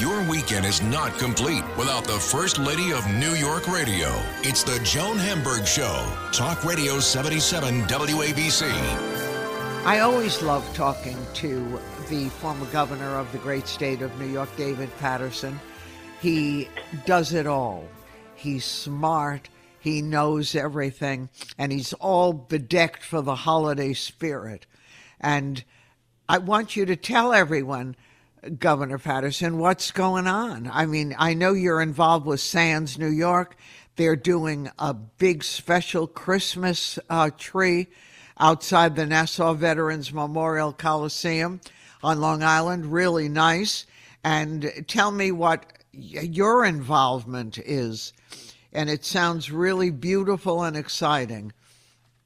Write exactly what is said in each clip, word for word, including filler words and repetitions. Your weekend is not complete without the First Lady of New York Radio. It's the Joan Hamburg Show, Talk Radio seventy-seven W A B C. I always love talking to the former governor of the great state of New York, David Paterson. He does it all. He's smart. He knows everything. And he's all bedecked for the holiday spirit. And I want you to tell everyone, Governor Paterson, what's going on? I mean, I know you're involved with Sands, New York. They're doing a big special Christmas uh, tree outside the Nassau Veterans Memorial Coliseum on Long Island. Really nice. And tell me what your involvement is. And it sounds really beautiful and exciting.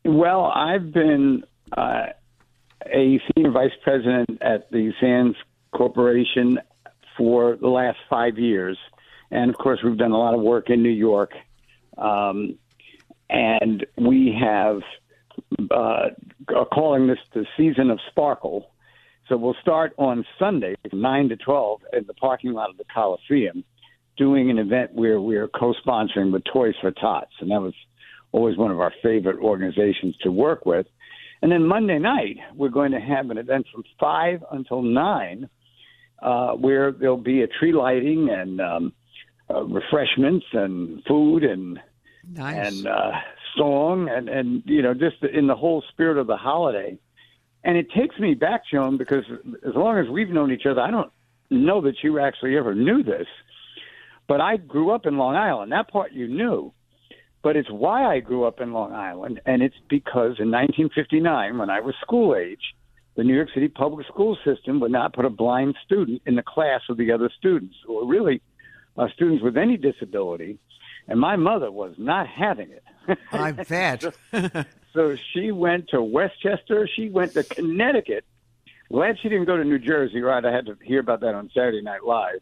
Well, I've been uh, a senior vice president at the Sands Corporation for the last five years. And of course, we've done a lot of work in New York. Um, and we have uh, are calling this the season of sparkle. So we'll start on Sunday from nine to twelve in the parking lot of the Coliseum, doing an event where we're co-sponsoring with Toys for Tots. And that was always one of our favorite organizations to work with. And then Monday night, we're going to have an event from five until nine uh, where there'll be a tree lighting and um, uh, refreshments and food and nice. and uh, song and, and, you know, just in the whole spirit of the holiday. And it takes me back, Joan, because as long as we've known each other, I don't know that you actually ever knew this, but I grew up in Long Island. That part you knew. But it's why I grew up in Long Island, and it's because in nineteen fifty-nine, when I was school age, the New York City public school system would not put a blind student in the class of the other students, or really uh, students with any disability, and my mother was not having it. I bet. so, so she went to Westchester. She went to Connecticut. Glad she didn't go to New Jersey, right? I had to hear about that on Saturday Night Live.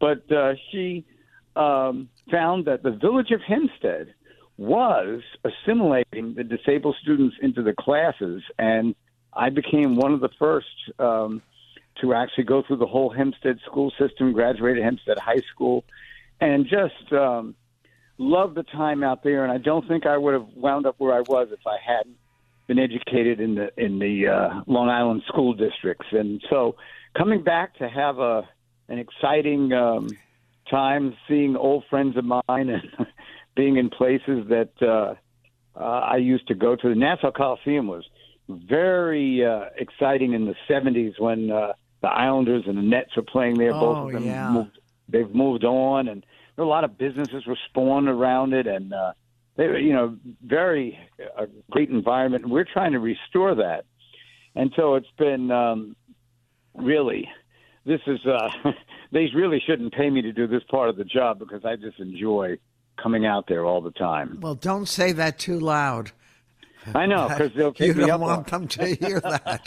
But uh, she um, found that the village of Hempstead was assimilating the disabled students into the classes, and I became one of the first um, to actually go through the whole Hempstead school system, graduated Hempstead High School, and just um, loved the time out there. And I don't think I would have wound up where I was if I hadn't been educated in the in the uh, Long Island school districts. And so coming back to have a an exciting um, time, seeing old friends of mine and being in places that uh, uh, I used to go to. The Nassau Coliseum was very uh, exciting in the seventies when uh, the Islanders and the Nets were playing there. Oh, both of them, yeah. moved, they've moved on, and a lot of businesses were spawned around it, and uh, they were, you know, very a great environment. We're trying to restore that, and so it's been um, really. This is uh, they really shouldn't pay me to do this part of the job because I just enjoy coming out there all the time. Well, don't say that too loud. I know, because they'll pick me up. You don't want them to hear that.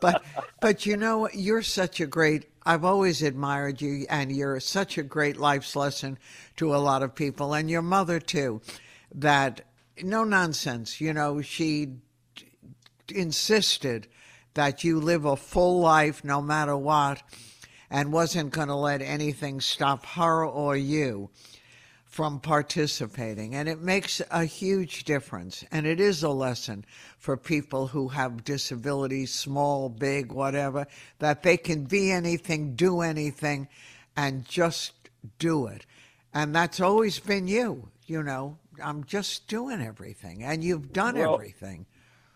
but, but you know, you're such a great, I've always admired you, and you're such a great life's lesson to a lot of people, and your mother, too, that no nonsense, you know, she d- insisted that you live a full life no matter what, and wasn't going to let anything stop her or you from participating, and it makes a huge difference, and it is a lesson for people who have disabilities, small, big, whatever, that they can be anything, do anything, and just do it. And that's always been you, you know, I'm just doing everything, and you've done well, everything.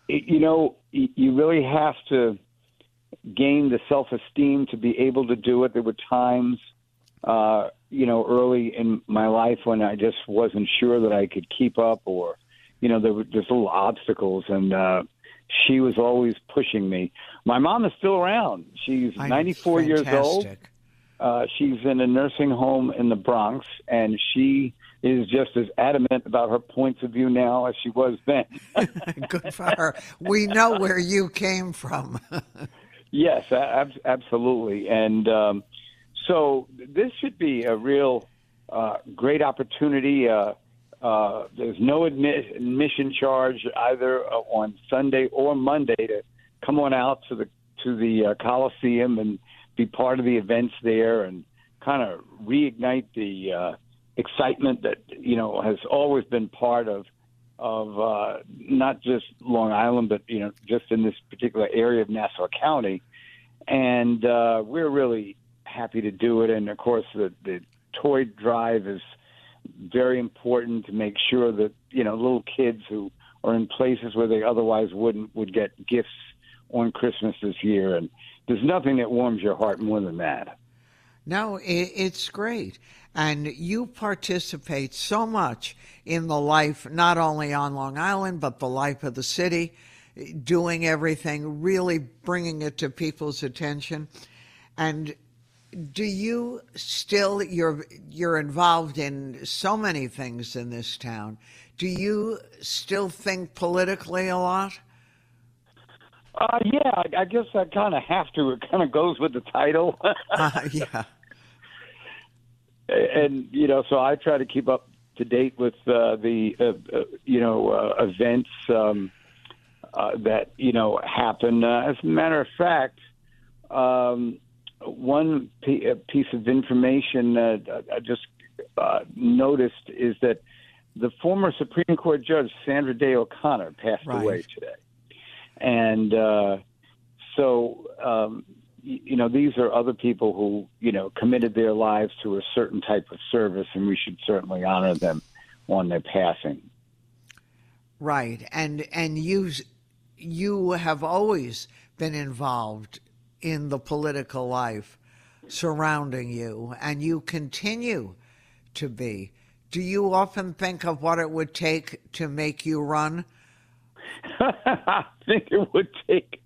You know, you really have to gain the self-esteem to be able to do it. There were times Uh, you know, early in my life when I just wasn't sure that I could keep up, or, you know, there were just little obstacles, and uh, she was always pushing me. My mom is still around. She's ninety-four years old. Uh, she's in a nursing home in the Bronx, and she is just as adamant about her points of view now as she was then. Good for her. We know where you came from. Yes, ab- absolutely. And, um, So this should be a real uh, great opportunity. Uh, uh, there's no admi- admission charge either uh, on Sunday or Monday to come on out to the to the uh, Coliseum and be part of the events there. And kind of reignite the uh, excitement that, you know, has always been part of of uh, not just Long Island, but, you know, just in this particular area of Nassau County. And uh, we're really happy to do it. And, of course, the, the toy drive is very important to make sure that, you know, little kids who are in places where they otherwise wouldn't would get gifts on Christmas this year. And there's nothing that warms your heart more than that. No, it's great. And you participate so much in the life, not only on Long Island, but the life of the city, doing everything, really bringing it to people's attention. And do you still, you're, you're involved in so many things in this town. Do you still think politically a lot? Uh, yeah, I, I guess I kind of have to. It kind of goes with the title. uh, yeah. And, you know, so I try to keep up to date with uh, the, uh, uh, you know, uh, events um, uh, that, you know, happen. Uh, as a matter of fact, um, one p- piece of information uh, I just uh, noticed is that the former Supreme Court Judge, Sandra Day O'Connor, passed right. away today. And uh, so, um, you know, these are other people who, you know, committed their lives to a certain type of service, and we should certainly honor them on their passing. Right. And and you, you have always been involved in the political life surrounding you, and you continue to be. Do you often think of what it would take to make you run? I think it would take.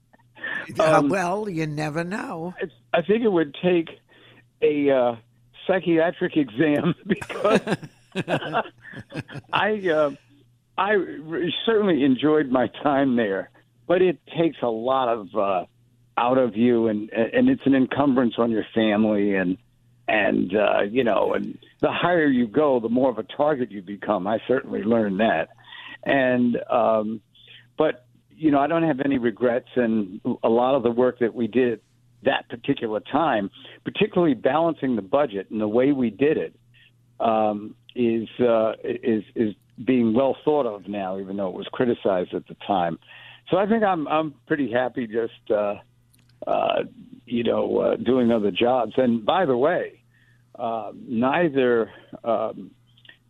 Um, uh, well, you never know. I think it would take a uh, psychiatric exam because I uh, I certainly enjoyed my time there, but it takes a lot of uh, out of you, and and it's an encumbrance on your family, and and uh, you know, and the higher you go, the more of a target you become. I certainly learned that. And, um, but, you know, I don't have any regrets. And a lot of the work that we did at that particular time, particularly balancing the budget and the way we did it, um, is, uh, is, is being well thought of now, even though it was criticized at the time. So I think I'm, I'm pretty happy just, uh, uh, you know, uh, doing other jobs. And by the way, uh, neither, um,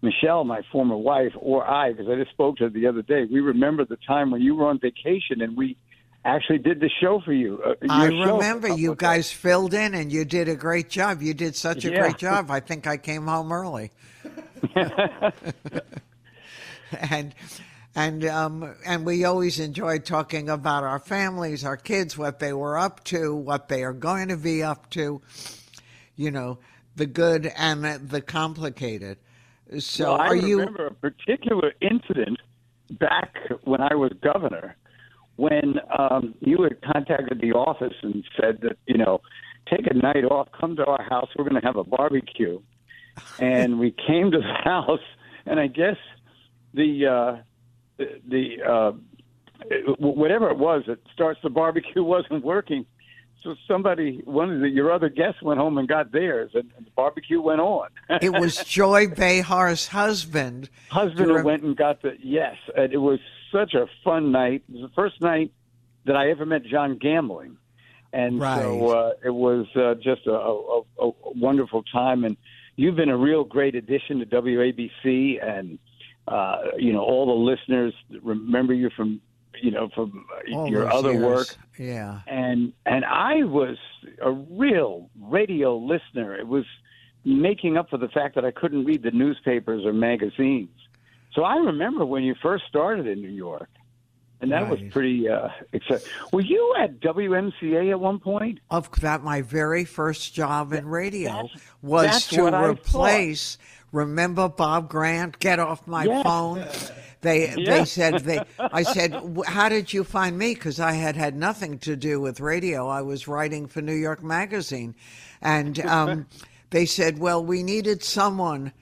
Michelle, my former wife, or I, because I just spoke to her the other day, we remember the time when you were on vacation and we actually did the show for you. Uh, I remember you guys that. filled in, and you did a great job. You did such a yeah. great job. I think I came home early. and and um, and we always enjoyed talking about our families, our kids, what they were up to, what they are going to be up to, you know, the good and the complicated. So well, I are you... remember a particular incident back when I was governor, when um, you had contacted the office and said that, you know, take a night off, come to our house, we're going to have a barbecue. And we came to the house, and I guess the uh, the uh, whatever it was that starts the barbecue wasn't working. So somebody, one of the, your other guests went home and got theirs, and the barbecue went on. It was Joy Behar's husband. Husband who went and got the, yes. And it was such a fun night. It was the first night that I ever met John Gambling. And right. so uh, it was uh, just a, a, a wonderful time. And you've been a real great addition to W A B C. And, uh, you know, all the listeners remember you from, you know, from all your other years. work. Yeah. And and I was a real radio listener. It was making up for the fact that I couldn't read the newspapers or magazines. So I remember when you first started in New York, and that right. was pretty uh, exciting. Were you at W M C A at one point? Of that, my very first job in radio that's, was that's to replace, remember Bob Grant, get off my yes. phone. They yeah. they said, they. I said, how did you find me? Because I had had nothing to do with radio. I was writing for New York Magazine. And um, they said, well, we needed someone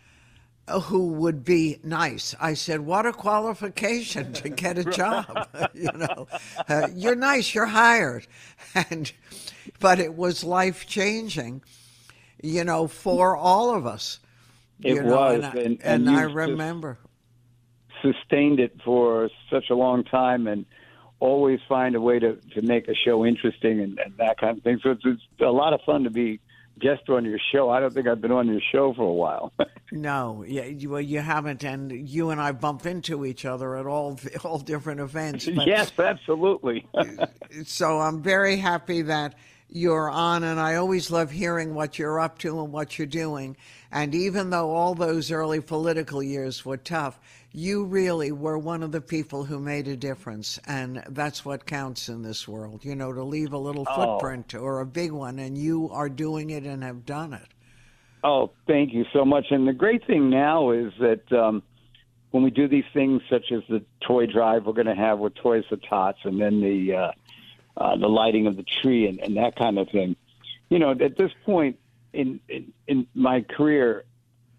who would be nice. I said, what a qualification to get a job. You know, uh, you're nice, you're hired. And but it was life-changing you know, for all of us. It you know, was. And, and, and, and I remember. Sustained it for such a long time and always find a way to, to make a show interesting and, and that kind of thing. So it's, it's a lot of fun to be guest on your show. I don't think I've been on your show for a while. No, yeah, well, you haven't, and you and I bump into each other at all all different events. But, yes, absolutely. So I'm very happy that you're on, and I always love hearing what you're up to and what you're doing. And even though all those early political years were tough, you really were one of the people who made a difference, and that's what counts in this world, you know, to leave a little oh. footprint or a big one, and you are doing it and have done it. Oh, thank you so much. And the great thing now is that um, when we do these things such as the toy drive we're going to have with Toys for Tots, and then the uh, Uh, the lighting of the tree and, and that kind of thing. You know, at this point in in, in my career,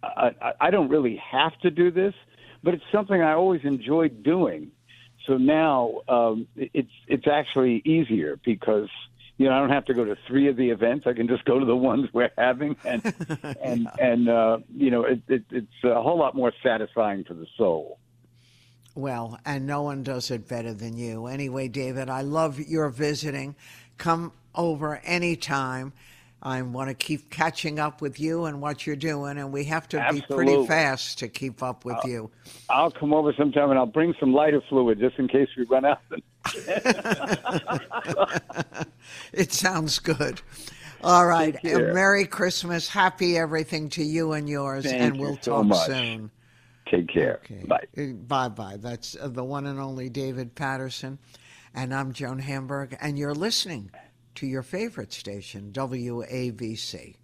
I, I, I don't really have to do this, but it's something I always enjoyed doing. So now um, it's it's actually easier because, you know, I don't have to go to three of the events. I can just go to the ones we're having. And, and, yeah. and uh, you know, it, it, it's a whole lot more satisfying for the soul. Well, and no one does it better than you. Anyway, David, I love your visiting. Come over anytime. I want to keep catching up with you and what you're doing, and we have to Absolutely. be pretty fast to keep up with I'll, you. I'll come over sometime, and I'll bring some lighter fluid just in case we run out. It sounds good. All right. Merry Christmas. Happy everything to you and yours, Thank and we'll talk so soon. Take care. Okay. Bye. Bye-bye. That's the one and only David Paterson, and I'm Joan Hamburg, and you're listening to your favorite station, W A B C.